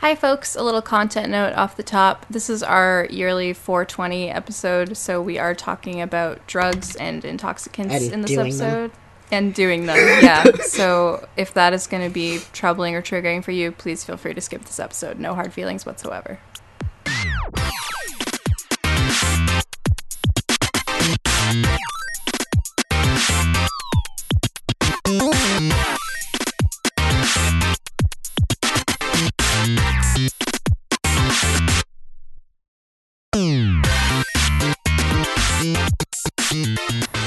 Hi folks, a little content note off the top. This is our yearly 420 episode, so we are talking about drugs and intoxicants in this episode. And doing them, yeah. So if that is going to be troubling or triggering for you, please feel free to skip this episode. No hard feelings whatsoever.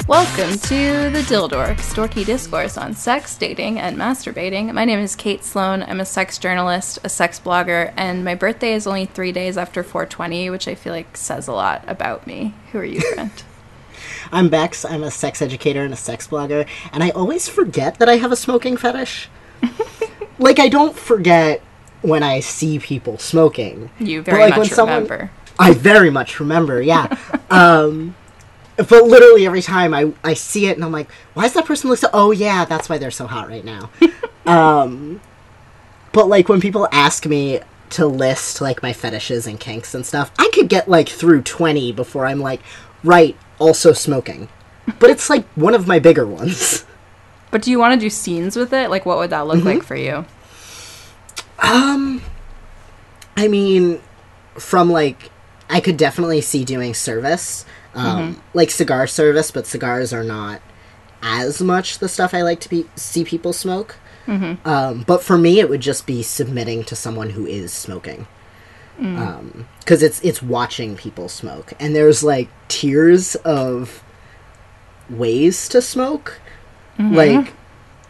Welcome to the Dildorks, dorky discourse on sex, dating, and masturbating. My name is Kate Sloan. I'm a sex journalist, a sex blogger, and my birthday is only 3 days after 420, which I feel like says a lot about me. Who are you, Brent? I'm Bex. I'm a sex educator and a sex blogger, and I always forget that I have a smoking fetish. Like, I don't forget when I see people smoking. You very much remember. I very much remember, yeah. But literally every time I see it and I'm like, why does that person look so... Oh, yeah, that's why they're so hot right now. But, like, when people ask me to list, like, my fetishes and kinks and stuff, I could get, like, through 20 before I'm like, right, also smoking. But it's, like, one of my bigger ones. But do you want to do scenes with it? Like, what would that look like for you? I mean, from, like... I could definitely see doing service, like cigar service, but cigars are not as much the stuff I like to see people smoke. But for me, it would just be submitting to someone who is smoking, because it's watching people smoke, and there's like tiers of ways to smoke, like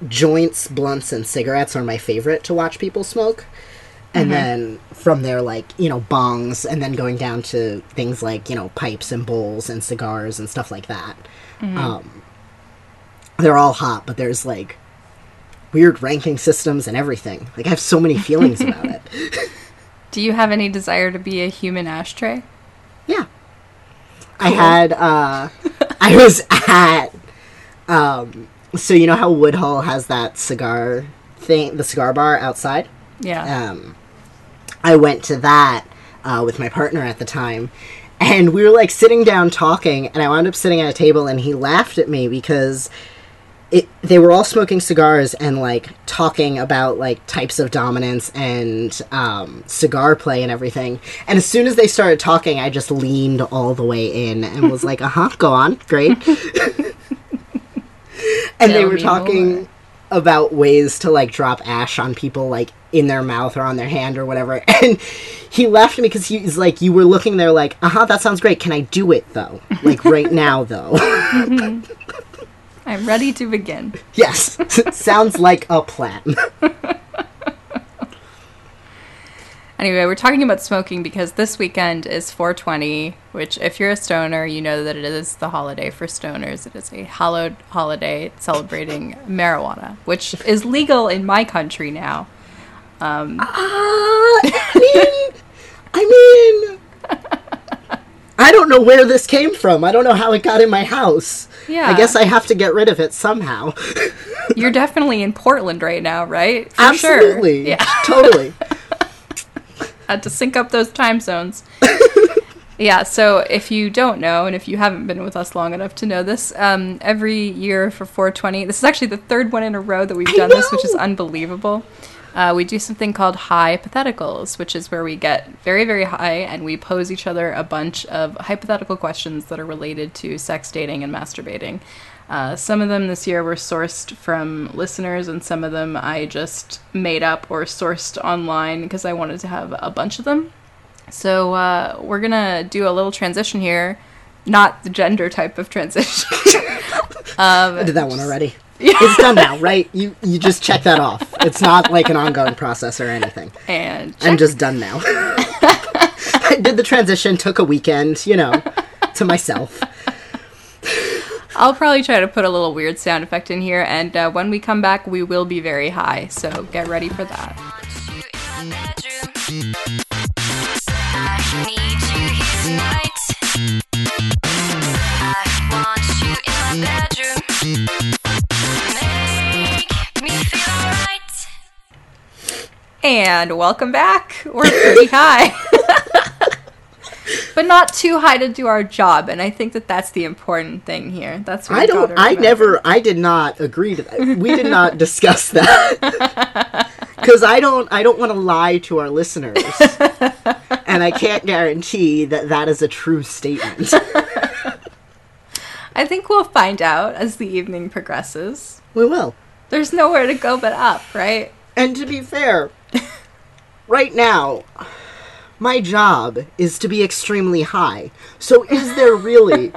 joints, blunts, and cigarettes are my favorite to watch people smoke. And then from there, like, you know, bongs, and then going down to things like, you know, pipes and bowls and cigars and stuff like that. They're all hot, but there's, like, weird ranking systems and everything. Like, I have so many feelings about it. Do you have any desire to be a human ashtray? Yeah. Cool. I had, I was at, so you know how Woodhull has that cigar thing, the cigar bar outside? Yeah. I went to that with my partner at the time, and we were, like, sitting down talking, and I wound up sitting at a table, and he laughed at me because they were all smoking cigars and, like, talking about, like, types of dominance and cigar play and everything. And as soon as they started talking, I just leaned all the way in and was like, uh-huh, go on, great. And they were talking about ways to, like, drop ash on people, like, in their mouth or on their hand or whatever. And he laughed at me because he's like, you were looking there like, uh-huh, that sounds great. Can I do it, though? Like, right now, though. I'm ready to begin. Yes. Sounds like a plan. Anyway, we're talking about smoking because this weekend is 420, which if you're a stoner, you know that it is the holiday for stoners. It is a hallowed holiday celebrating marijuana, which is legal in my country now. I mean, I don't know where this came from. I don't know how it got in my house. Yeah. I guess I have to get rid of it somehow. You're definitely in Portland right now, right? For absolutely. Sure. Yeah. Totally. Had to sync up those time zones. Yeah, so if you don't know, and if you haven't been with us long enough to know this, every year for 420, this is actually the third one in a row that we've done this, which is unbelievable. We do something called Highpotheticals, which is where we get very, very high, and we pose each other a bunch of hypothetical questions that are related to sex, dating, and masturbating. Some of them this year were sourced from listeners, and some of them I just made up or sourced online because I wanted to have a bunch of them. So we're going to do a little transition here, not the gender type of transition. I did that one already. Yeah. It's done now, right? You just check that off. It's not like an ongoing process or anything. And check. I'm just done now. I did the transition, took a weekend, you know, to myself. I'll probably try to put a little weird sound effect in here, and when we come back, we will be very high, so get ready for that. I need you here tonight. I want you in my bedroom. Make me feel alright. And welcome back. We're pretty high. But not too high to do our job, and I think that that's the important thing here. That's what I did not agree to that. We did not discuss that. Because I don't want to lie to our listeners, and I can't guarantee that is a true statement. I think we'll find out as the evening progresses. We will. There's nowhere to go but up, right? And to be fair, right now, my job is to be extremely high. So is there really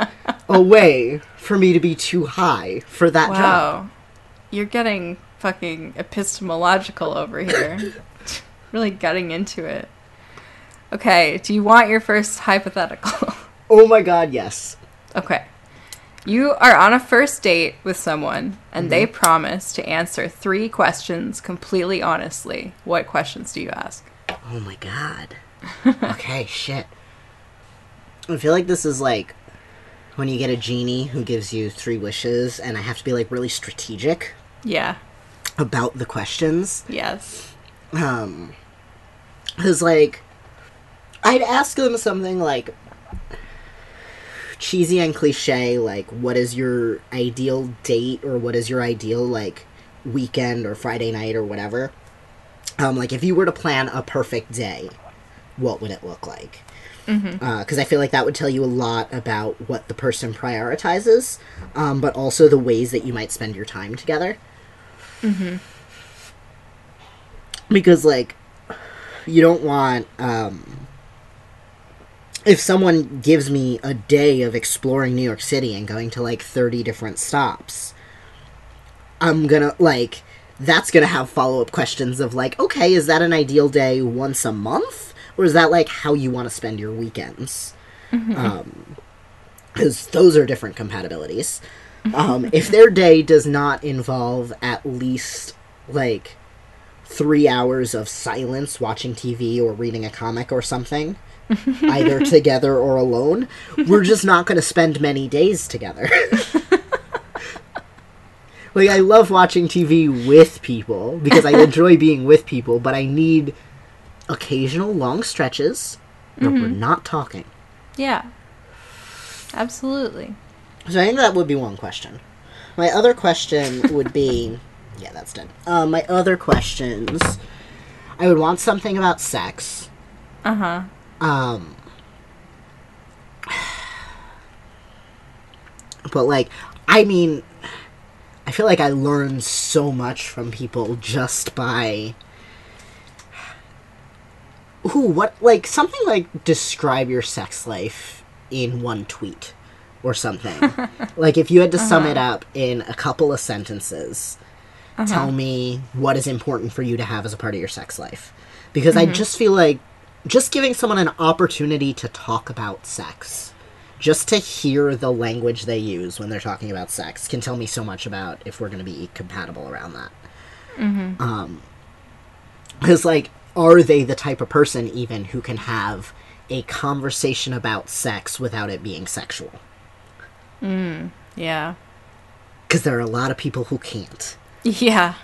a way for me to be too high for that job? Wow. You're getting fucking epistemological over here. Really getting into it. Okay, do you want your first hypothetical? Oh my god, yes. Okay. You are on a first date with someone, and they promise to answer 3 questions completely honestly. What questions do you ask? Oh my god. Okay, shit. I feel like this is like when you get a genie who gives you 3 wishes, and I have to be like really strategic. Yeah. About the questions. Yes. 'Cause like, I'd ask them something like cheesy and cliche, like, what is your ideal date, or what is your ideal, like, weekend or Friday night or whatever? Like, if you were to plan a perfect day, what would it look like? Mm-hmm. 'Cause I feel like that would tell you a lot about what the person prioritizes, but also the ways that you might spend your time together. Mm-hmm. Because, like, you don't want, if someone gives me a day of exploring New York City and going to, like, 30 different stops, I'm gonna, like, that's gonna have follow-up questions of, like, okay, is that an ideal day once a month? Or is that, like, how you want to spend your weekends? Mm-hmm. 'Cause those are different compatibilities. If their day does not involve at least, like, 3 hours of silence watching TV or reading a comic or something, either together or alone, we're just not going to spend many days together. Like, I love watching TV with people because I enjoy being with people, but I need occasional long stretches where we're not talking. Yeah. Absolutely. So I think that would be one question. My other question would be... Yeah, that's done. My other questions... I would want something about sex. Uh-huh. But, like, I mean, I feel like I learn so much from people just by, something like, describe your sex life in 1 tweet or something. Like, if you had to sum it up in a couple of sentences, tell me what is important for you to have as a part of your sex life. Because I just feel like, just giving someone an opportunity to talk about sex, just to hear the language they use when they're talking about sex, can tell me so much about if we're going to be compatible around that. Mm-hmm. 'Cause, like, are they the type of person even who can have a conversation about sex without it being sexual? Mm, yeah. 'Cause there are a lot of people who can't. Yeah.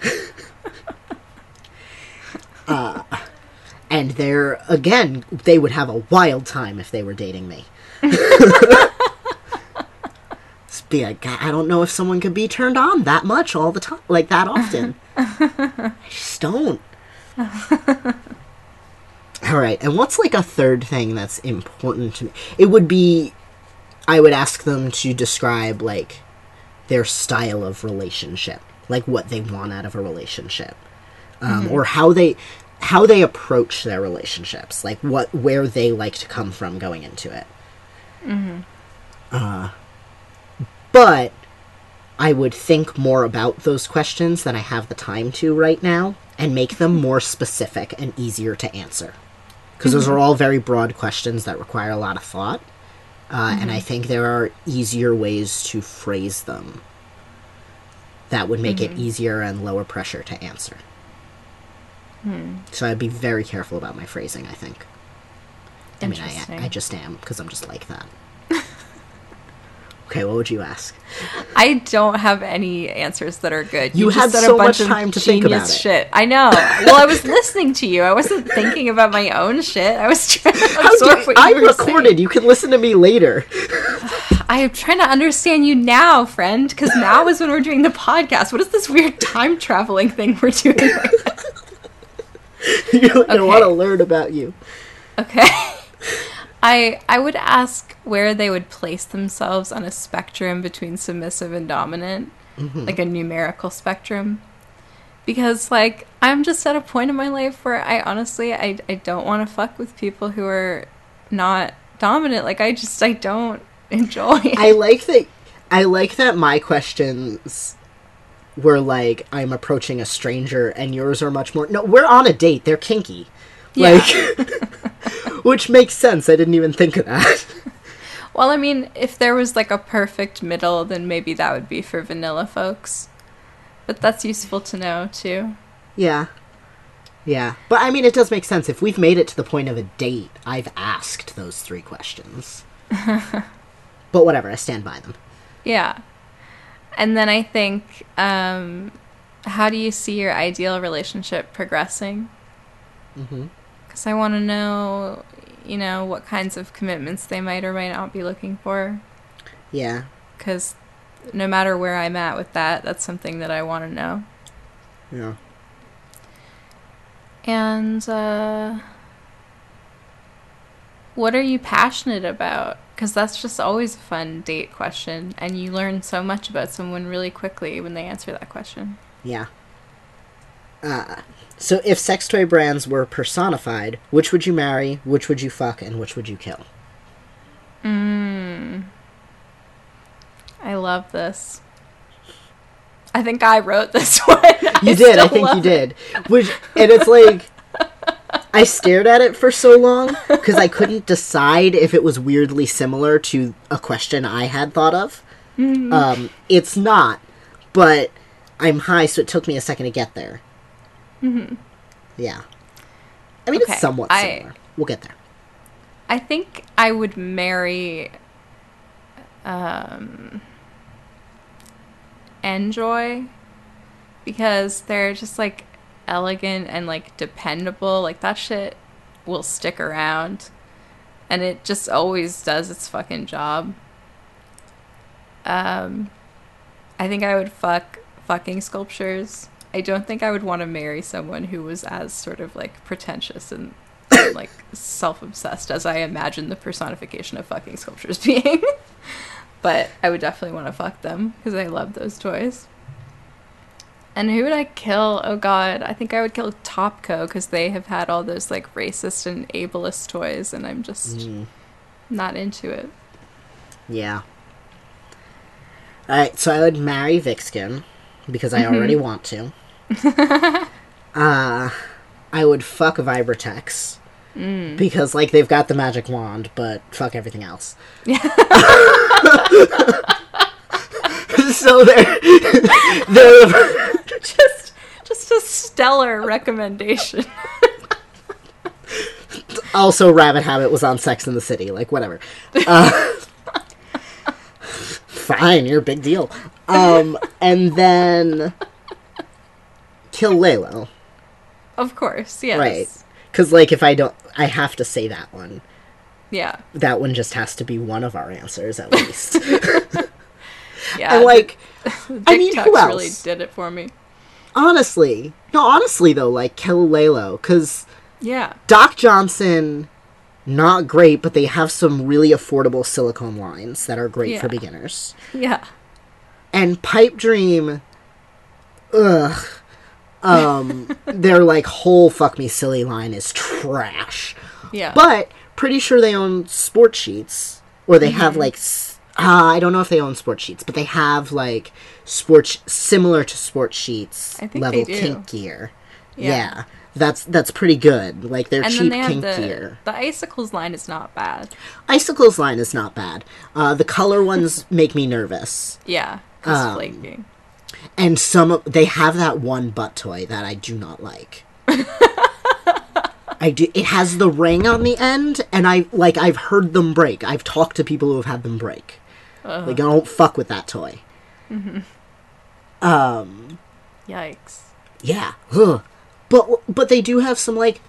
And they're, again, they would have a wild time if they were dating me. Just be like, I don't know if someone could be turned on that much all the time, like that often. I just don't. All right, and what's like a third thing that's important to me? It would be, I would ask them to describe like their style of relationship, like what they want out of a relationship, or how they approach their relationships, like where they like to come from going into it. Mm-hmm. But I would think more about those questions than I have the time to right now, and make them more specific and easier to answer. Because those are all very broad questions that require a lot of thought, and I think there are easier ways to phrase them that would make it easier and lower pressure to answer. So I'd be very careful about my phrasing, I think. I mean, I just am, because I'm just like that. Okay, what would you ask? I don't have any answers that are good. You had so much time to think about it. Shit. I know. Well, I was listening to you. I wasn't thinking about my own shit. I was trying to absorb what you were saying. I recorded. You can listen to me later. I am trying to understand you now, friend, because now is when we're doing the podcast. What is this weird time traveling thing we're doing right now? I want to learn about you. Okay. I would ask where they would place themselves on a spectrum between submissive and dominant, like a numerical spectrum, because like I'm just at a point in my life where I honestly I don't want to fuck with people who are not dominant. Like I don't enjoy it. I like that my questions were like, I'm approaching a stranger, and yours are much more, no, we're on a date, they're kinky. Yeah. Which makes sense. I didn't even think of that. Well, I mean, if there was like a perfect middle, then maybe that would be for vanilla folks. But that's useful to know, too. Yeah. Yeah. But I mean, it does make sense. If we've made it to the point of a date, I've asked those three questions. But whatever, I stand by them. Yeah. And then I think, how do you see your ideal relationship progressing? Mm-hmm. Because I want to know, you know, what kinds of commitments they might or might not be looking for. Yeah. Because no matter where I'm at with that, that's something that I want to know. Yeah. And what are you passionate about? Because that's just always a fun date question, and you learn so much about someone really quickly when they answer that question. Yeah. So if sex toy brands were personified, which would you marry, which would you fuck, and which would you kill? I love this. I think I wrote this one. You did. I think you did. And it's like, I stared at it for so long because I couldn't decide if it was weirdly similar to a question I had thought of. Mm. It's not, but I'm high, so it took me a second to get there. Mm-hmm. Yeah. I mean, okay. It's somewhat similar. We'll get there. I think I would marry Enjoy, because they're just, like, elegant and, like, dependable. Like, that shit will stick around. And it just always does its fucking job. I think I would fuck Fucking Sculptures. I don't think I would want to marry someone who was as sort of, like, pretentious and, like, self-obsessed as I imagine the personification of Fucking Sculptures being. But I would definitely want to fuck them, because I love those toys. And who would I kill? Oh, God. I think I would kill Topco, because they have had all those, like, racist and ableist toys, and I'm just not into it. Yeah. All right, so I would marry Vixken, because I already want to. I would fuck Vibratex. Mm. Because, like, they've got the magic wand, but fuck everything else. Yeah. So they're just a stellar recommendation. Also, Rabbit Habit was on Sex and the City. Like, whatever. Fine, you're a big deal. And then kill Lelo. Of course, yes. Right. Because, like, if I don't... I have to say that one. Yeah. That one just has to be one of our answers, at least. Yeah. And, like... I mean, who else? Really did it for me. Honestly. No, honestly, though, like, kill Lelo. Because... Yeah. Doc Johnson... Not great, but they have some really affordable silicone lines that are great for beginners. Yeah. And Pipe Dream, ugh. Their, like, whole Fuck Me Silly line is trash. Yeah. But pretty sure they own Sportsheets, or they have, like, I don't know if they own Sportsheets, but they have, like, similar to Sportsheets level kinkier. Yeah. That's pretty good. Like, they're cheap, kinkier. The Icicles line is not bad. The color ones make me nervous. Yeah, because flaky. And they have that one butt toy that I do not like. It has the ring on the end, and I've heard them break. I've talked to people who have had them break. Like, I don't fuck with that toy. Mm-hmm. Yikes. Yeah. Ugh. But they do have some, like,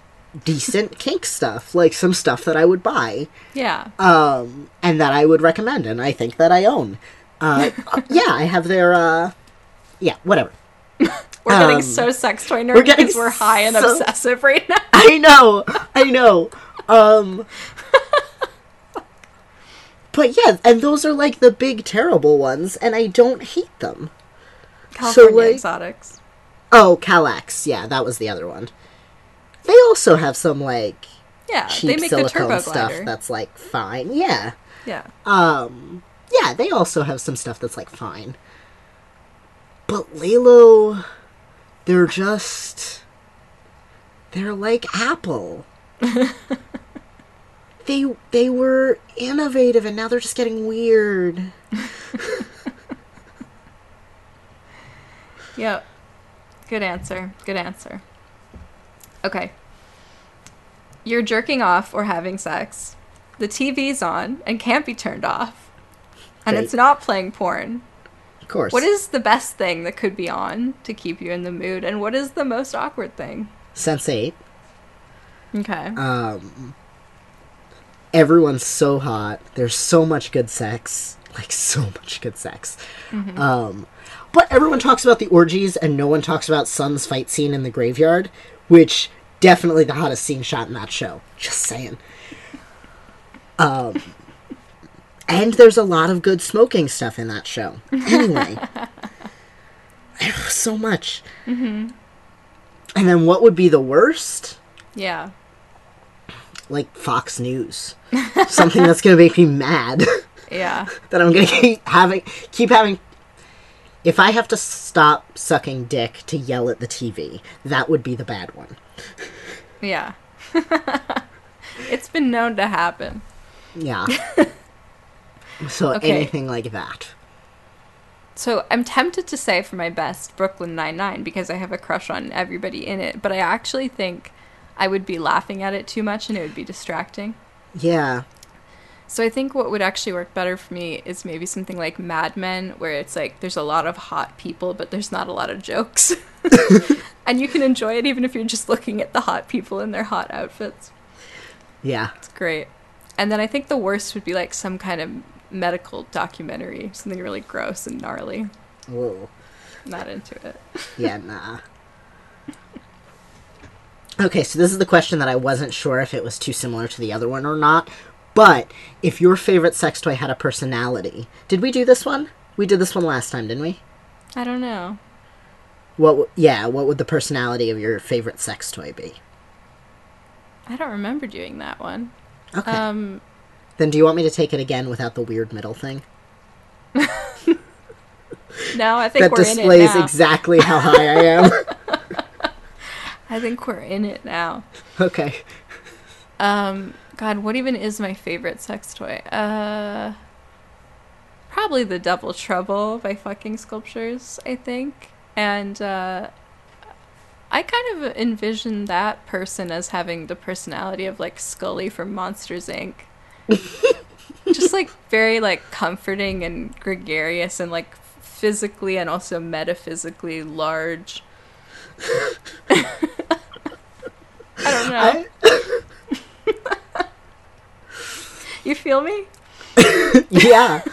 decent kink stuff. Like, some stuff that I would buy. Yeah. And that I would recommend, and I think that I own. Yeah, I have their, yeah, whatever. We're getting so sex toy nerdy because we're high and obsessive right now. I know. But yeah, and those are like the big terrible ones, and I don't hate them. California Exotics. Oh, Cal-Ax. Yeah, that was the other one. They also have some like cheap they make silicone the stuff that's like fine. Yeah. Yeah. Yeah, they also have some stuff that's like fine. But Lelo, they're just... They're like Apple. They were innovative, and now they're just getting weird. Yep. Good answer. Okay. You're jerking off or having sex. The TV's on and can't be turned off. And It's not playing porn. Of course. What is the best thing that could be on to keep you in the mood, and what is the most awkward thing? Sense8. Okay. Everyone's so hot. There's so much good sex. Like, so much good sex. Mm-hmm. But everyone talks about the orgies, and no one talks about Sun's fight scene in the graveyard, which definitely the hottest scene shot in that show. Just saying. And there's a lot of good smoking stuff in that show. Anyway. So much. Mm-hmm. And then what would be the worst? Yeah. Like Fox News. Something that's going to make me mad. Yeah. That I'm going to keep having... If I have to stop sucking dick to yell at the TV, that would be the bad one. Yeah. It's been known to happen. Yeah. So anything like that. So I'm tempted to say for my best Brooklyn Nine-Nine because I have a crush on everybody in it, but I actually think I would be laughing at it too much and it would be distracting. Yeah. So I think what would actually work better for me is maybe something like Mad Men, where it's like there's a lot of hot people, but there's not a lot of jokes. And you can enjoy it even if you're just looking at the hot people in their hot outfits. Yeah. It's great. And then I think the worst would be like some kind of medical documentary, something really gross and gnarly. Whoa. Not into it. Yeah, nah. Okay, so this is the question that I wasn't sure if it was too similar to the other one or not, but if your favorite sex toy had a personality... Did we do this one? We did this one last time, didn't we? I don't know. What would the personality of your favorite sex toy be? I don't remember doing that one. Okay. Then do you want me to take it again without the weird middle thing? No, I think that we're in it now. That displays exactly how high I am. I think we're in it now. Okay. God, what even is my favorite sex toy? Probably the Double Trouble by Fucking Sculptures, I think. And I kind of envision that person as having the personality of, like, Sully from Monsters Inc. Just like very like comforting and gregarious and like physically and also metaphysically large. I don't know. You feel me? Yeah.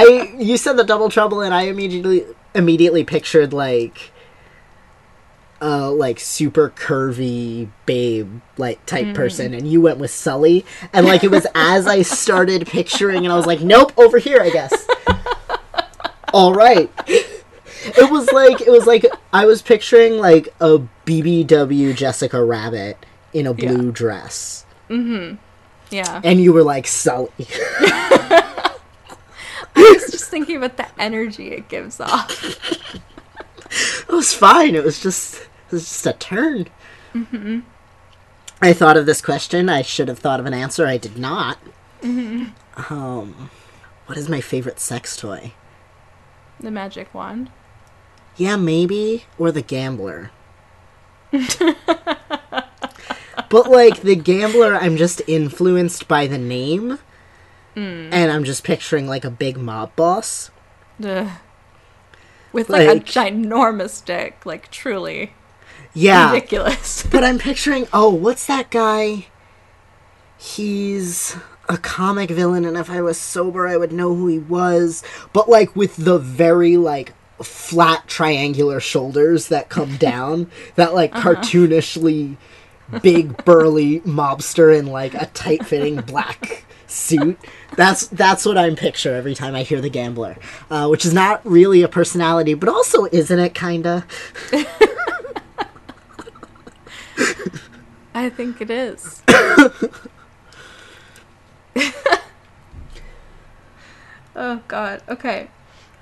You said the Double Trouble and I immediately pictured like super curvy babe like type person, and you went with Sully, and like it was as I started picturing, and I was like, nope, over here, I guess. All right. It was like I was picturing like a BBW Jessica Rabbit in a blue dress. Mm-hmm. Yeah. And you were like, Sully. I was just thinking about the energy it gives off. It was fine. It was just a turn. Mm-hmm. I thought of this question. I should have thought of an answer. I did not. Mm-hmm. What is my favorite sex toy? The magic wand. Yeah, maybe. Or the Gambler. But, like, the Gambler, I'm just influenced by the name. And I'm just picturing, like, a big mob boss. Ugh. With, like, a ginormous dick. Like, truly. Yeah. Ridiculous. But I'm picturing, oh, what's that guy? He's a comic villain, and if I was sober, I would know who he was. But, like, with the very, like, flat triangular shoulders that come down. That, like, cartoonishly big, burly mobster in, like, a tight-fitting black suit. That's what I picture every time I hear The Gambler. Which is not really a personality, but also isn't it, kinda? I think it is. Oh, God. Okay.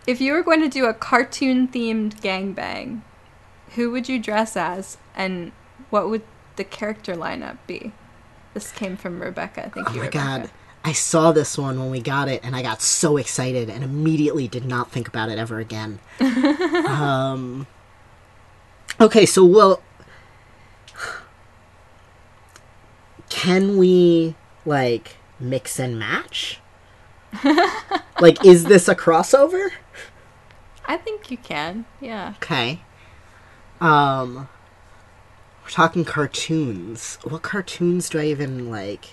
If you were going to do a cartoon-themed gangbang, who would you dress as, and what would the character lineup be? This came from Rebecca. Thank you, Rebecca. Oh, my God. I saw this one when we got it, and I got so excited and immediately did not think about it ever again. Okay, so, well, can we, like, mix and match? Like, is this a crossover? I think you can, yeah. Okay. We're talking cartoons. What cartoons do I even, like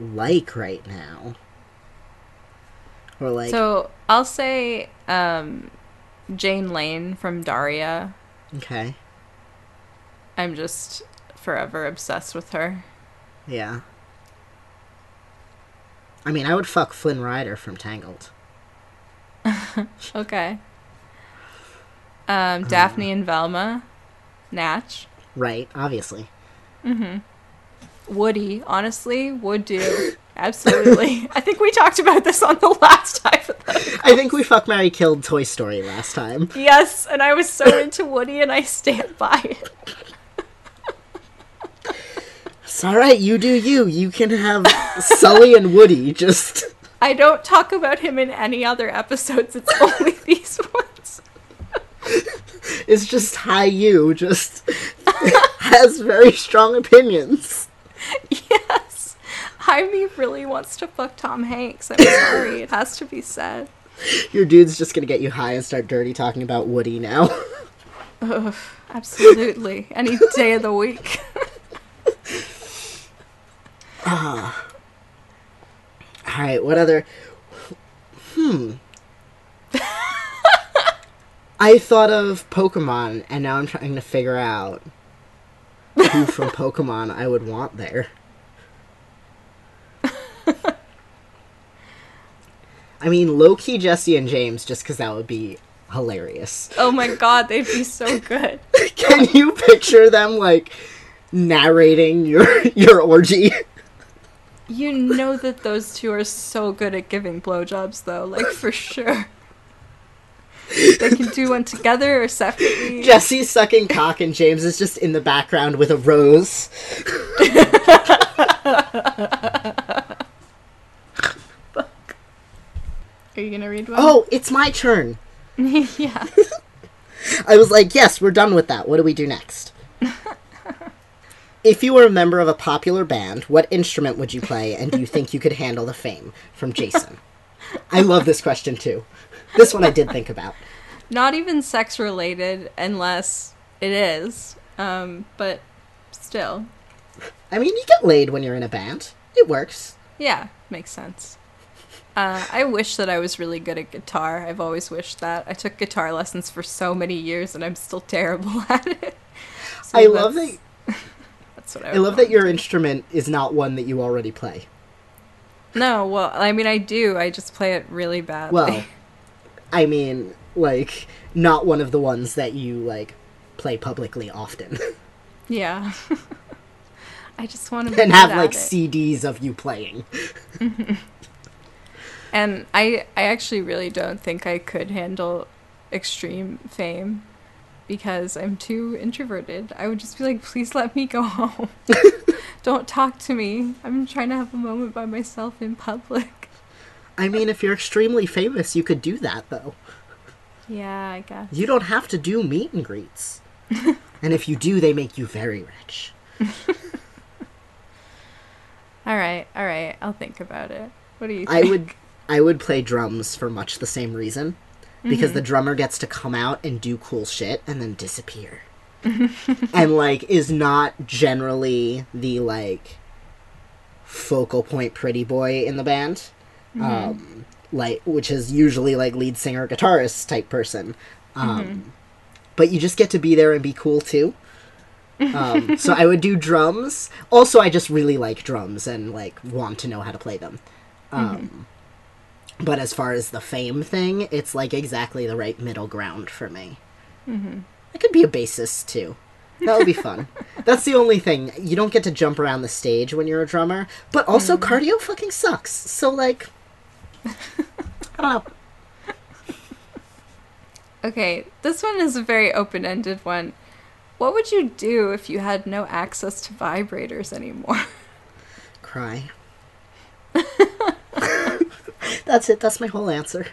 right now? Or, like... So, I'll say, Jane Lane from Daria. Okay. I'm just forever obsessed with her. Yeah. I mean, I would fuck Flynn Rider from Tangled. Okay. Daphne and Velma. Natch. Right, obviously. Mm-hmm. Woody, honestly, would do. Absolutely. I think we talked about this on the last time. I think we fuck, marry, killed Toy Story last time. Yes, and I was so into Woody, and I stand by it. It's alright, you do you. You can have Sully and Woody, just... I don't talk about him in any other episodes, it's only these ones. It's just high you, just has very strong opinions. Yes. Jaime really wants to fuck Tom Hanks, I'm sorry, it has to be said. Your dude's just gonna get you high and start dirty talking about Woody now. Ugh, absolutely, any day of the week. All right, what other... I thought of Pokemon, and now I'm trying to figure out who from Pokemon I would want there. I mean, low-key Jesse and James, just because that would be hilarious. Oh my God, they'd be so good. Can you picture them, like, narrating your orgy? You know that those two are so good at giving blowjobs, though. Like, for sure. They can do one together or separately. Jesse's sucking cock and James is just in the background with a rose. Fuck. Are you gonna read one? Oh, it's my turn. Yeah. I was like, yes, we're done with that. What do we do next? If you were a member of a popular band, what instrument would you play, and do you think you could handle the fame? From Jason. I love this question, too. This one I did think about. Not even sex-related, unless it is, but still. I mean, you get laid when you're in a band. It works. Yeah, makes sense. I wish that I was really good at guitar. I've always wished that. I took guitar lessons for so many years, and I'm still terrible at it. So I love that... I love that your instrument is not one that you already play. No, well, I mean, I do. I just play it really badly. Well, I mean, like, not one of the ones that you, like, play publicly often. Yeah. I just want to be and have, like, CDs of you playing. Mm-hmm. And I actually really don't think I could handle extreme fame. Because I'm too introverted. I would just be like, please let me go home. Don't talk to me. I'm trying to have a moment by myself in public. I mean, if you're extremely famous, you could do that, though. Yeah, I guess. You don't have to do meet and greets. And if you do, they make you very rich. All right, all right. I'll think about it. What do you think? I would play drums for much the same reason, because the drummer gets to come out and do cool shit and then disappear. And, like, is not generally the, like, focal point pretty boy in the band. Like, which is usually, like, lead singer, guitarist type person. But you just get to be there and be cool, too. So I would do drums. Also, I just really like drums and, like, want to know how to play them. But as far as the fame thing, it's, like, exactly the right middle ground for me. I could be a bassist, too. That would be fun. That's the only thing. You don't get to jump around the stage when you're a drummer. But also, cardio fucking sucks. So, like, I don't know. Okay, this one is a very open-ended one. What would you do if you had no access to vibrators anymore? Cry. That's it. That's my whole answer.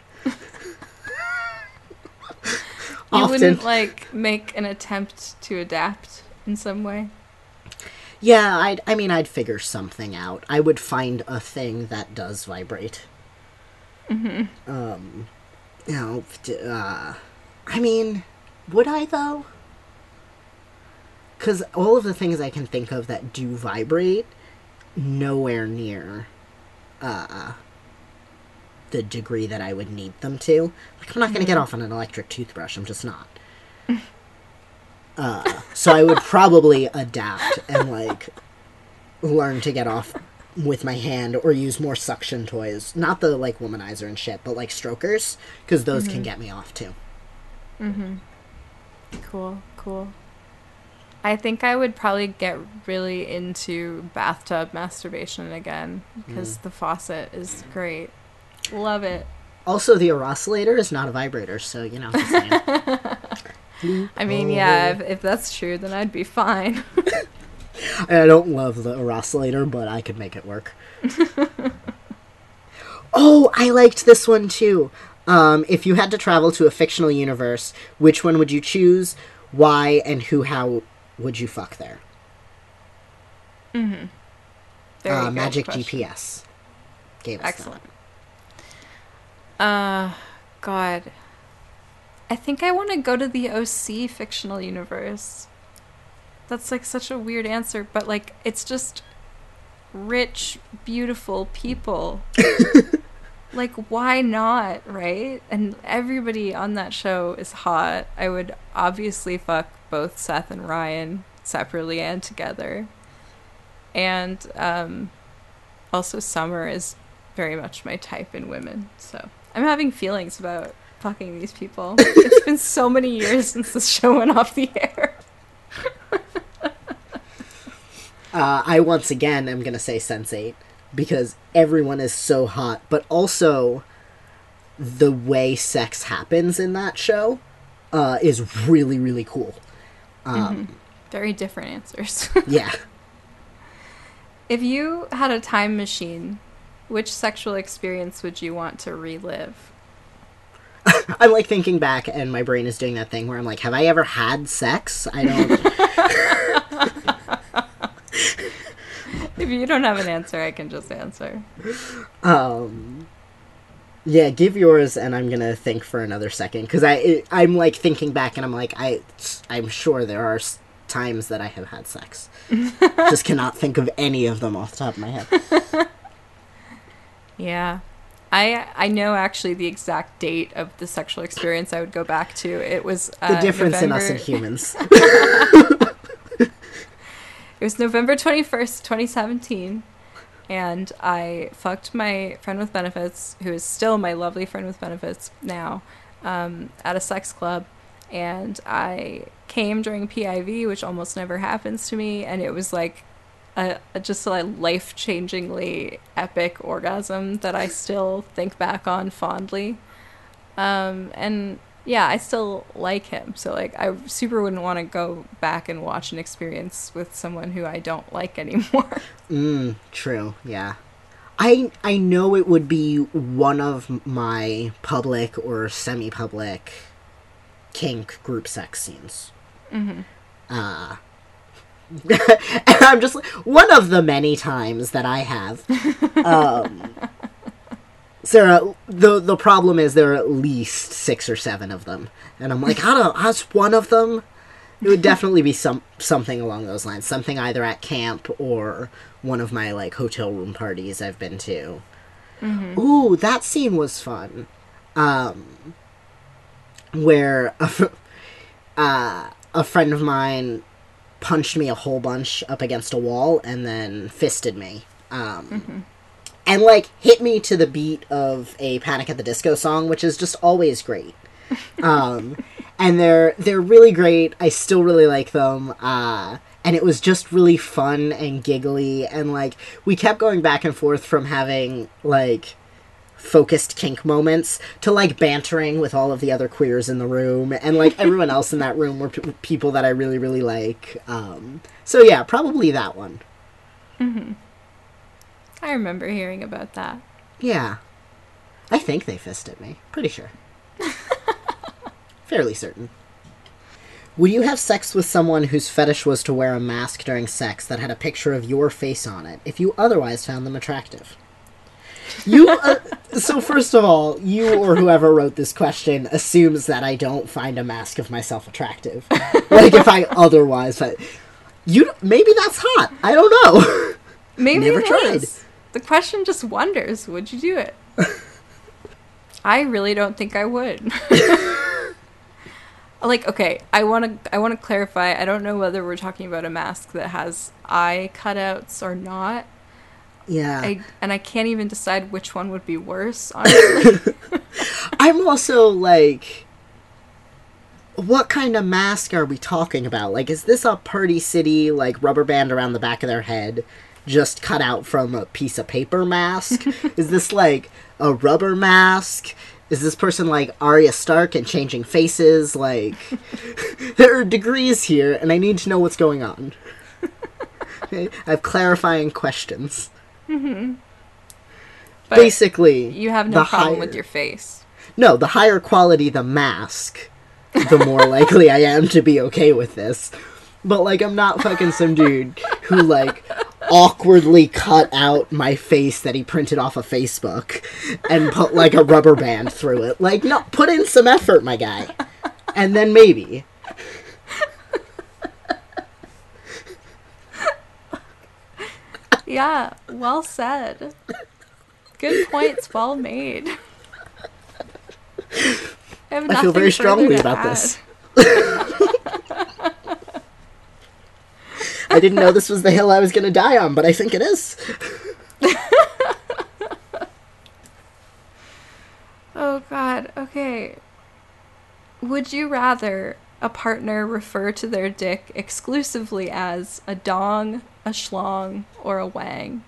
You wouldn't, like, make an attempt to adapt in some way? Yeah, I'd figure something out. I would find a thing that does vibrate. You know, I mean, would I, though? Because all of the things I can think of that do vibrate, nowhere near the degree that I would need them to. Like, I'm not going to get off on an electric toothbrush. I'm just not. So I would probably adapt and, like, learn to get off with my hand or use more suction toys. Not the, like, womanizer and shit, but, like, strokers, because those can get me off, too. Cool. I think I would probably get really into bathtub masturbation again, because the faucet is great. Love it. Also, the Eroscillator is not a vibrator, so, you know. I mean, yeah, if that's true, then I'd be fine. I don't love the Eroscillator, but I could make it work. Oh, I liked this one, too. If you had to travel to a fictional universe, which one would you choose, why, and who, how would you fuck there? There you go, Magic question. GPS gave us excellent. That. God. I think I want to go to the OC fictional universe. That's, like, such a weird answer, but, like, it's just rich, beautiful people. Like, why not, right? And everybody on that show is hot. I would obviously fuck both Seth and Ryan separately and together. And, also Summer is very much my type in women, so I'm having feelings about fucking these people. It's been so many years since this show went off the air. I once again am gonna say Sense8, because everyone is so hot, but also the way sex happens in that show is really, really cool. Very different answers. Yeah. If you had a time machine, which sexual experience would you want to relive? I'm, like, thinking back, and my brain is doing that thing where I'm like, have I ever had sex? I don't... If you don't have an answer, I can just answer. Yeah, give yours, and I'm gonna think for another second, because I'm, like, thinking back, and I'm like, I'm sure there are times that I have had sex. Just cannot think of any of them off the top of my head. Yeah. I know actually the exact date of the sexual experience I would go back to. It was the difference in us and humans. It was November 21st, 2017, and I fucked my friend with benefits, who is still my lovely friend with benefits now, at a sex club, and I came during PIV, which almost never happens to me, and it was like just a life-changingly epic orgasm that I still think back on fondly. And yeah, I still like him. So, like, I super wouldn't want to go back and watch an experience with someone who I don't like anymore. True, yeah. I know it would be one of my public or semi-public kink group sex scenes. I'm just one of the many times that I have. Sarah, the problem is there are at least 6 or 7 of them. And I'm like, I don't know, how's one of them? It would definitely be something along those lines. Something either at camp or one of my, like, hotel room parties I've been to. Mm-hmm. Ooh, that scene was fun. Where a friend of mine punched me a whole bunch up against a wall and then fisted me. Mm-hmm. And, like, hit me to the beat of a Panic at the Disco song, which is just always great. And they're really great. I still really like them. And it was just really fun and giggly. And, like, we kept going back and forth from having, like, focused kink moments to, like, bantering with all of the other queers in the room. And, like, everyone else in that room were people that I really, really like. So, yeah, probably that one. Mm-hmm. I remember hearing about that. Yeah. I think they fisted me. Pretty sure. Fairly certain. Would you have sex with someone whose fetish was to wear a mask during sex that had a picture of your face on it, if you otherwise found them attractive? So first of all, you or whoever wrote this question assumes that I don't find a mask of myself attractive. Like, if I otherwise... maybe that's hot. I don't know. Maybe never tried. The question just wonders, would you do it? I really don't think I would. Like, okay, I want to clarify. I don't know whether we're talking about a mask that has eye cutouts or not. Yeah. I can't even decide which one would be worse, honestly. I'm also like, what kind of mask are we talking about? Like, is this a Party City, like, rubber band around the back of their head, just cut out from a piece of paper mask? Is this, like, a rubber mask? Is this person, like, Arya Stark and changing faces? Like, there are degrees here, and I need to know what's going on. Okay? I have clarifying questions. Mm-hmm. But basically, you have no problem with your face. No, the higher quality the mask, the more likely I am to be okay with this. But, like, I'm not fucking some dude who, like... awkwardly cut out my face that he printed off of Facebook and put, like, a rubber band through it. Like, no, put in some effort, my guy. And then maybe. Yeah, well said. Good points, well made. I feel very strongly about this. I didn't know this was the hill I was going to die on, but I think it is. Oh, God. Okay. Would you rather a partner refer to their dick exclusively as a dong, a schlong, or a wang?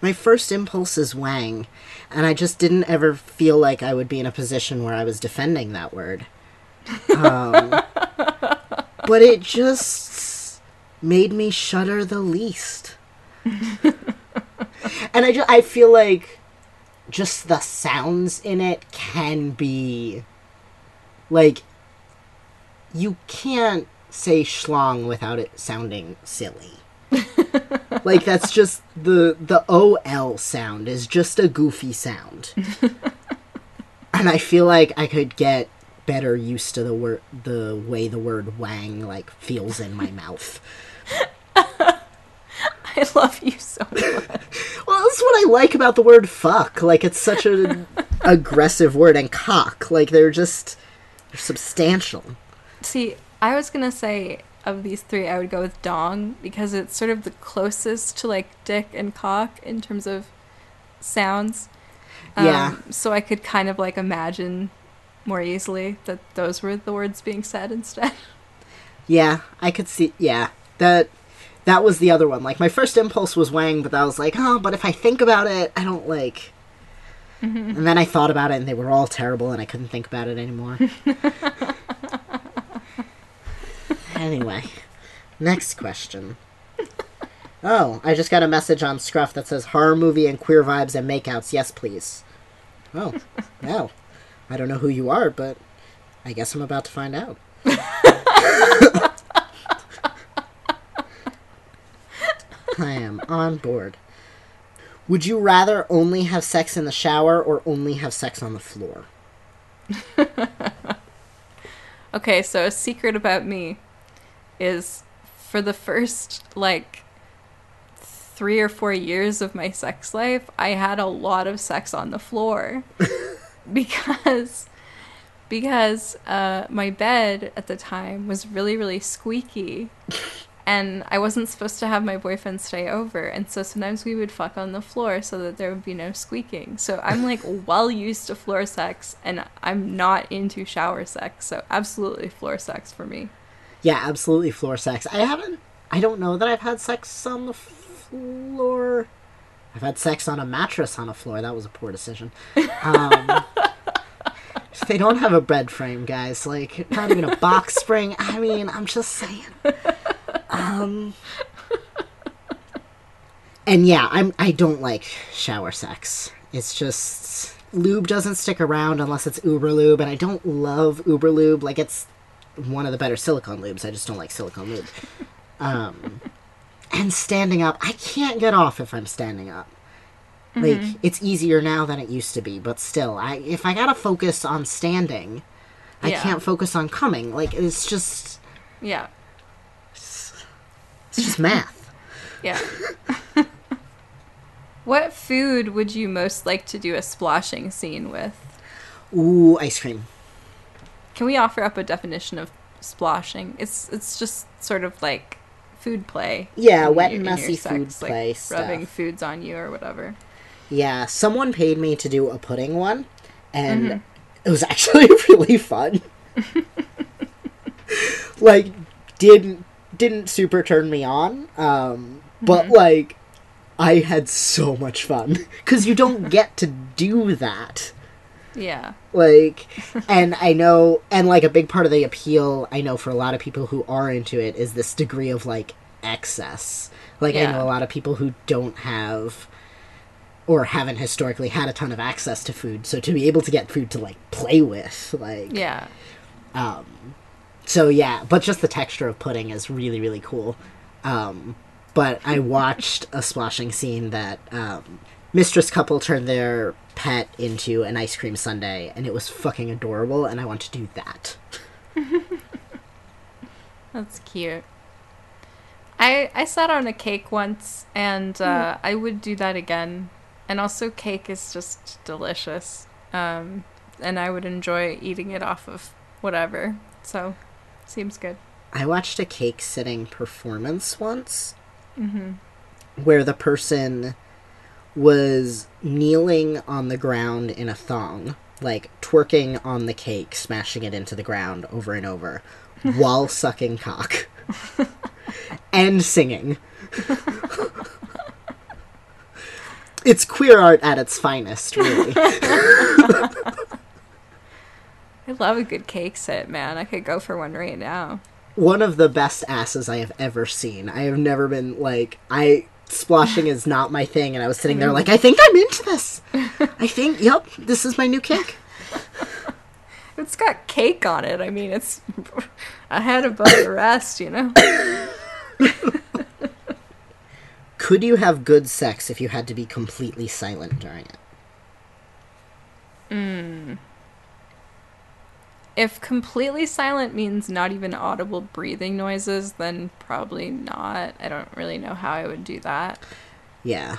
My first impulse is wang, and I just didn't ever feel like I would be in a position where I was defending that word. But it just made me shudder the least. And I feel like just the sounds in it can be, like, you can't say schlong without it sounding silly. Like, that's just the OL sound is just a goofy sound. And I feel like I could get better used to the way the word wang, like, feels in my mouth. I love you so much. Well, that's what I like about the word fuck. Like, it's such an aggressive word. And cock. Like, they're substantial. See, I was going to say, of these three, I would go with dong, because it's sort of the closest to, like, dick and cock in terms of sounds. Yeah. So I could kind of, like, imagine more easily that those were the words being said instead. Yeah, I could see. Yeah, that was the other one. Like, my first impulse was wang, but I was like, oh, but if I think about it, I don't like. Mm-hmm. And then I thought about it, and they were all terrible, and I couldn't think about it anymore. Anyway, next question. Oh, I just got a message on Scruff that says horror movie and queer vibes and makeouts. Yes, please. Oh, wow. I don't know who you are, but I guess I'm about to find out. I am on board. Would you rather only have sex in the shower or only have sex on the floor? Okay, so a secret about me is for the first, like, 3 or 4 years of my sex life, I had a lot of sex on the floor. Because my bed at the time was really, really squeaky. And I wasn't supposed to have my boyfriend stay over. And so sometimes we would fuck on the floor so that there would be no squeaking. So I'm, like, well used to floor sex, and I'm not into shower sex. So absolutely floor sex for me. Yeah, absolutely floor sex. I don't know that I've had sex on the floor. I've had sex on a mattress on a floor. That was a poor decision. They don't have a bed frame, guys. Like, not even a box spring. I mean, I'm just saying. And yeah, I don't like shower sex. It's just, lube doesn't stick around unless it's Uber Lube, and I don't love Uber Lube. Like, it's one of the better silicone lubes. I just don't like silicone lube. And standing up, I can't get off if I'm standing up. Like, it's easier now than it used to be, but still, if I gotta focus on standing, I can't focus on coming. Like, it's just... Yeah. It's just math. Yeah. What food would you most like to do a splashing scene with? Ooh, ice cream. Can we offer up a definition of splashing? It's just sort of like food play. Yeah, wet and messy food play like stuff. Rubbing foods on you or whatever. Yeah, someone paid me to do a pudding one, and it was actually really fun. Like, didn't super turn me on, but, like, I had so much fun. Because you don't get to do that. Yeah. Like, and I know, and, like, a big part of the appeal, I know, for a lot of people who are into it is this degree of, like, excess. Like, I know a lot of people who don't have... or haven't historically had a ton of access to food, so to be able to get food to, like, play with, like... Yeah. So, yeah, but just the texture of pudding is really, really cool. But I watched a splashing scene that mistress couple turned their pet into an ice cream sundae, and it was fucking adorable, and I want to do that. That's cute. I sat on a cake once, and I would do that again. And also, cake is just delicious, and I would enjoy eating it off of whatever, so seems good. I watched a cake-sitting performance once, where the person was kneeling on the ground in a thong, like, twerking on the cake, smashing it into the ground over and over, while sucking cock. And singing. It's queer art at its finest, really. I love a good cake sit, man. I could go for one right now. One of the best asses I have ever seen. I have never been, like... Splashing is not my thing, and I was sitting there like, I think I'm into this! I think, yep, this is my new cake. It's got cake on it. I mean, it's ahead above the rest, you know? Could you have good sex if you had to be completely silent during it? If completely silent means not even audible breathing noises, then probably not. I don't really know how I would do that. Yeah.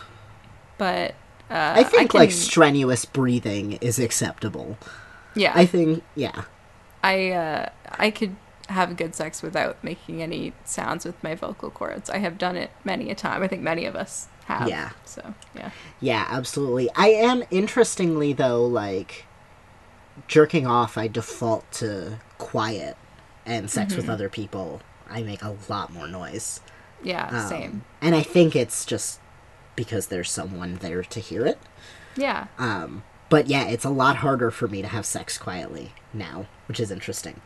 But I think like strenuous breathing is acceptable. Yeah. I think, yeah. I could have good sex without making any sounds with my vocal cords. I have done it many a time. I think many of us have. Yeah. So, yeah. Yeah, absolutely. I am, interestingly, though, like, jerking off, I default to quiet, and sex with other people, I make a lot more noise. Yeah, same. And I think it's just because there's someone there to hear it. Yeah. But yeah, it's a lot harder for me to have sex quietly now, which is interesting.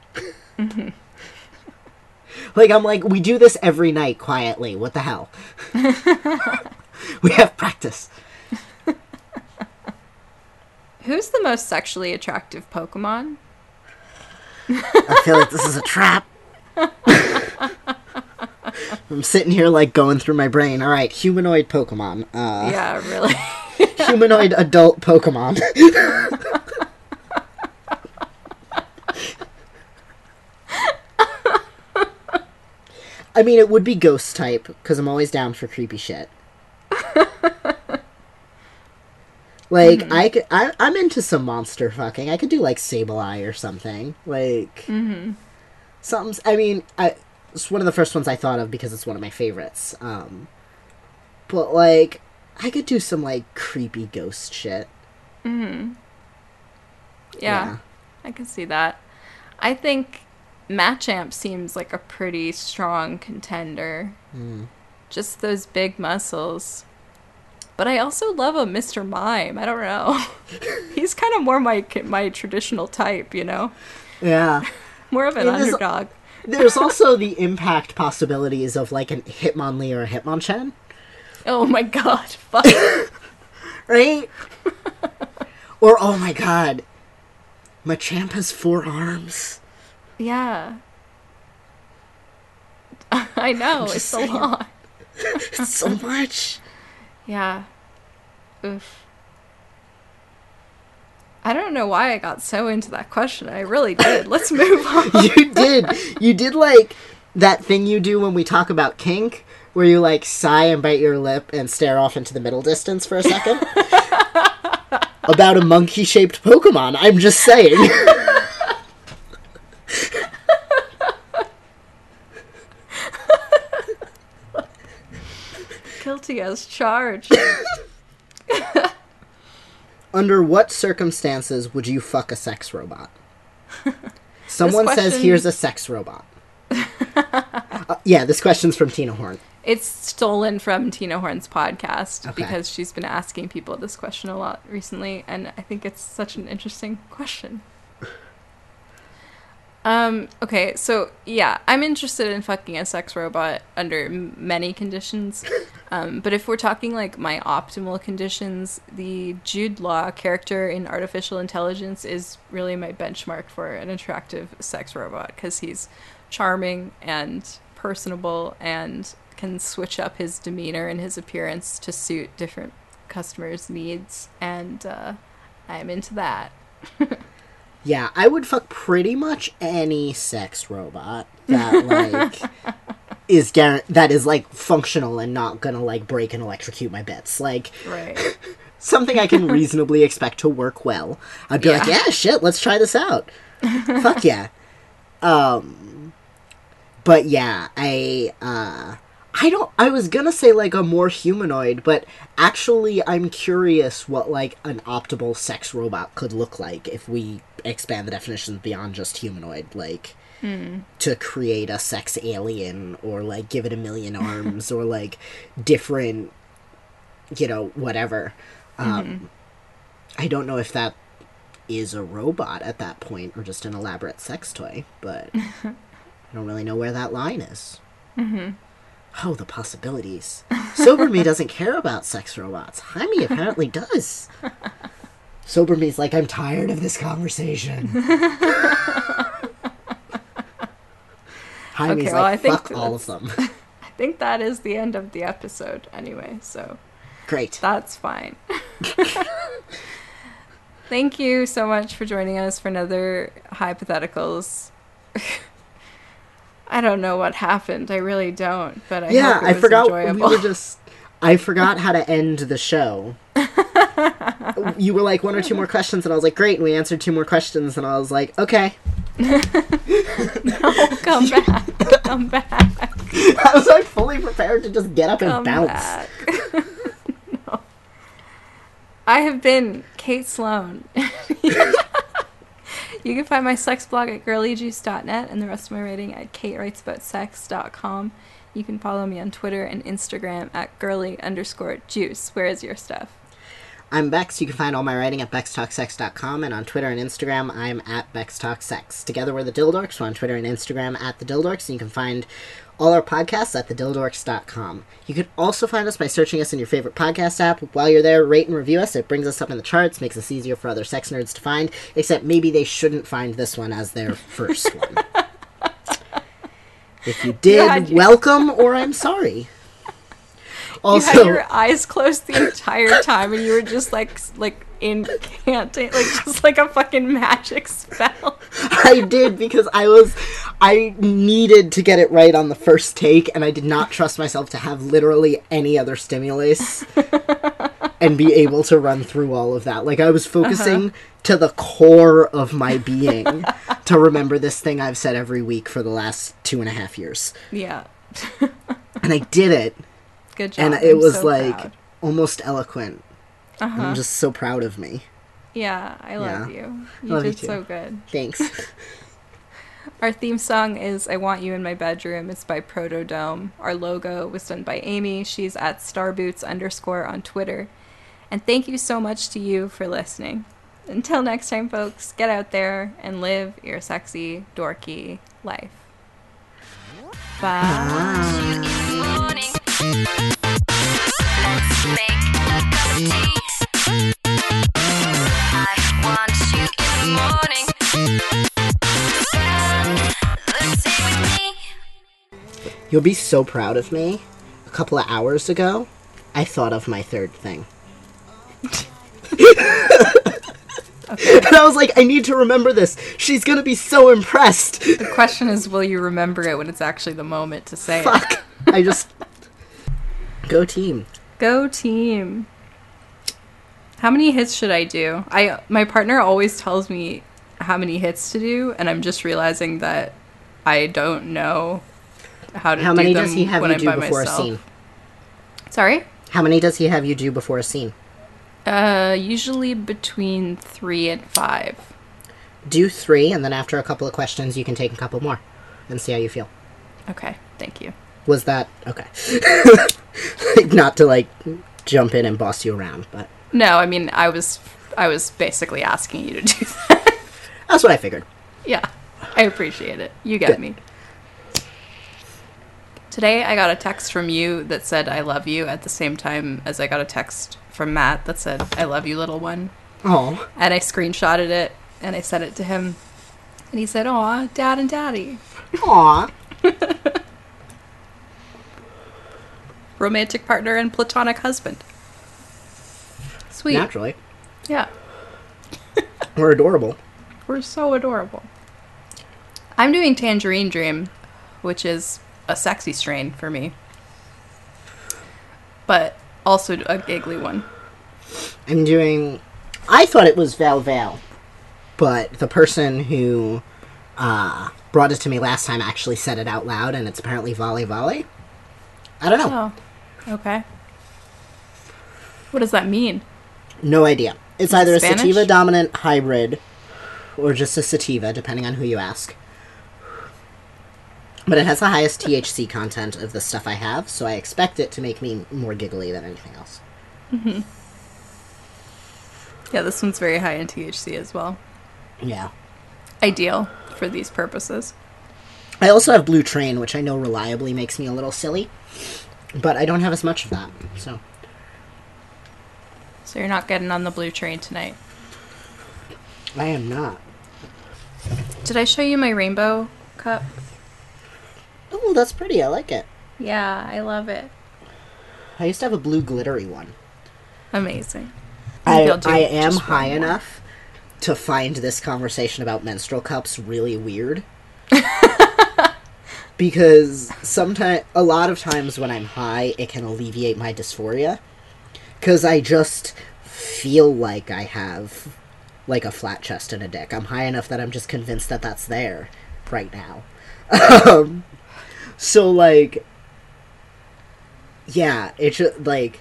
Like, I'm like, we do this every night quietly. What the hell? We have practice. Who's the most sexually attractive Pokemon? I feel like this is a trap. I'm sitting here, like, going through my brain. All right, humanoid Pokemon. Yeah, really. Humanoid adult Pokemon. I mean, it would be ghost type, because I'm always down for creepy shit. Like, mm-hmm. I'm into some monster fucking. I could do, like, Sableye or something. Like, mm-hmm. something's... I mean, it's one of the first ones I thought of because it's one of my favorites. But, like, I could do some, like, creepy ghost shit. Mm-hmm. Yeah. I can see that. I think Machamp seems like a pretty strong contender. Mm. Just those big muscles. But I also love a Mr. Mime. I don't know. He's kind of more my traditional type, you know? Yeah. More of an underdog. There's also the impact possibilities of, like, an Hitmonlee or a Hitmonchan. Oh, my God. Fuck. Right? Or, oh, my God. Machamp has 4 arms. Yeah. I know. It's a lot. It's so much. Yeah. Oof. I don't know why I got so into that question. I really did. Let's move on. You did. You did, like, that thing you do when we talk about kink, where you, like, sigh and bite your lip and stare off into the middle distance for a second. About a monkey-shaped Pokemon, I'm just saying. Guilty as charged. Under what circumstances would you fuck a sex robot? Someone says, here's a sex robot. Yeah, this question's from Tina Horn. It's stolen from Tina Horn's podcast, okay, because she's been asking people this question a lot recently, and I think it's such an interesting question. Okay, so, yeah, I'm interested in fucking a sex robot under many conditions, but if we're talking, like, my optimal conditions, the Jude Law character in Artificial Intelligence is really my benchmark for an attractive sex robot, because he's charming and personable and can switch up his demeanor and his appearance to suit different customers' needs, and I'm into that. Yeah, I would fuck pretty much any sex robot that, like, that is, like, functional and not gonna, like, break and electrocute my bits. Like, right. Something I can reasonably expect to work well. I'd be like, yeah, shit, let's try this out. Fuck yeah. But yeah, I was gonna say, like, a more humanoid, but actually I'm curious what, like, an optimal sex robot could look like if we expand the definition beyond just humanoid, like, to create a sex alien, or, like, give it 1,000,000 arms, or, like, different, you know, whatever. I don't know if that is a robot at that point, or just an elaborate sex toy, but I don't really know where that line is. Mm-hmm. Oh, the possibilities. Sober Me doesn't care about sex robots. Jaime apparently does. Sober Me's like, I'm tired of this conversation. Jaime's okay, well, like, fuck all of them. I think that is the end of the episode anyway, so. Great. That's fine. Thank you so much for joining us for another Highpotheticals. I don't know what happened. I really don't. But I hope it was enjoyable. I forgot how to end the show. You were like, 1 or 2 more questions, and I was like, great. And we answered 2 more questions, and I was like, okay. No, come back. Come back. I was, like, fully prepared to just get up and bounce. No. I have been Kate Sloan. You can find my sex blog at girlyjuice.net and the rest of my writing at katewritesaboutsex.com. You can follow me on Twitter and Instagram at girly_juice. Where is your stuff? I'm Bex. You can find all my writing at bextalksex.com, and on Twitter and Instagram, I'm at bextalksex. Together we're the Dildorks. We're on Twitter and Instagram at the Dildorks, and you can find all our podcasts at thedildorks.com. You can also find us by searching us in your favorite podcast app. While you're there, rate and review us. It brings us up in the charts, makes us easier for other sex nerds to find, except maybe they shouldn't find this one as their first one. If you did, welcome, or I'm sorry. Also, you had your eyes closed the entire time, and you were just like incanting, like just like a fucking magic spell. I did, because I needed to get it right on the first take, and I did not trust myself to have literally any other stimulus and be able to run through all of that. Like, I was focusing to the core of my being to remember this thing I've said every week for the last 2.5 years. Yeah. And I did it. Good job. And it was so proud. Almost eloquent. Uh-huh. I'm just so proud of me. Yeah, I love you. You did so good. Thanks. Our theme song is I Want You in My Bedroom. It's by Protodome. Our logo was done by Amy. She's at starboots_ on Twitter. And thank you so much to you for listening. Until next time, folks, get out there and live your sexy, dorky life. Bye. You'll be so proud of me. A couple of hours ago, I thought of my third thing. Okay. And I was like, I need to remember this. She's going to be so impressed. The question is, will you remember it when it's actually the moment to say it? Fuck. I just... Go team. Go team. How many hits should I do? My partner always tells me how many hits to do, and I'm just realizing that I don't know how to do them when I'm by myself. How many does he have you do before a scene? Sorry? How many does he have you do before a scene? Usually between 3 and 5. Do 3, and then after a couple of questions, you can take a couple more and see how you feel. Okay, thank you. Was that... Okay. Not to, jump in and boss you around, but... No, I mean, I was basically asking you to do that. That's what I figured. Yeah, I appreciate it. You get me. Today, I got a text from you that said, I love you, at the same time as I got a text from Matt that said, I love you, little one. Oh. And I screenshotted it, and I sent it to him. And he said, aw, Dad and Daddy. Aw. Romantic partner and platonic husband. Sweet. Naturally. Yeah. We're adorable. We're so adorable. I'm doing Tangerine Dream, which is a sexy strain for me, but also a giggly one. I'm doing... I thought it was Val, but the person who brought it to me last time actually said it out loud, and it's apparently Volley. I don't know. Oh, okay. What does that mean? No idea. It's either a sativa-dominant hybrid or just a sativa, depending on who you ask. But it has the highest THC content of the stuff I have, so I expect it to make me more giggly than anything else. Mm-hmm. Yeah, this one's very high in THC as well. Yeah. Ideal for these purposes. I also have Blue Train, which I know reliably makes me a little silly, but I don't have as much of that, so... So you're not getting on the Blue Train tonight? I am not. Did I show you my rainbow cup? Oh, that's pretty. I like it. Yeah, I love it. I used to have a blue glittery one. Amazing. I am high enough to find this conversation about menstrual cups really weird. Because a lot of times when I'm high, it can alleviate my dysphoria. Because I just feel like I have, a flat chest and a dick. I'm high enough that I'm just convinced that that's there right now. So, yeah, it's just, I,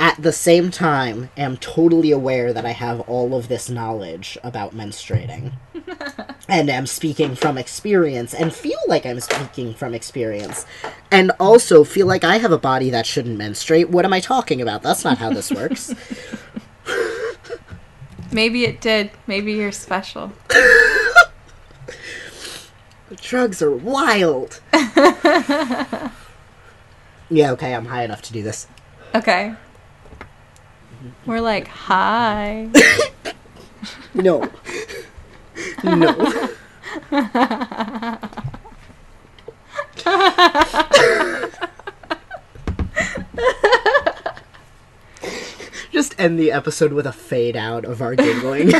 at the same time, am totally aware that I have all of this knowledge about menstruating. And am speaking from experience, and feel like I'm speaking from experience. And also feel like I have a body that shouldn't menstruate. What am I talking about? That's not how this works. Maybe it did. Maybe you're special. The drugs are wild. Yeah, okay, I'm high enough to do this. Okay. We're hi. No. No. end the episode with a fade out of our giggling.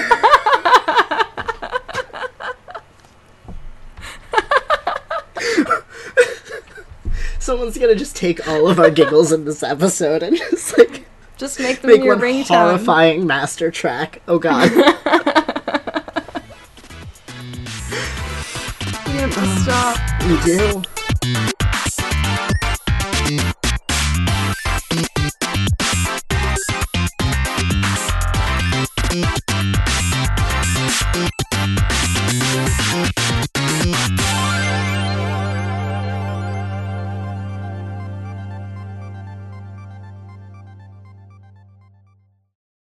Someone's gonna just take all of our giggles in this episode and just like just make them make your ringtone. Horrifying master track. Oh god. We have to stop. We do.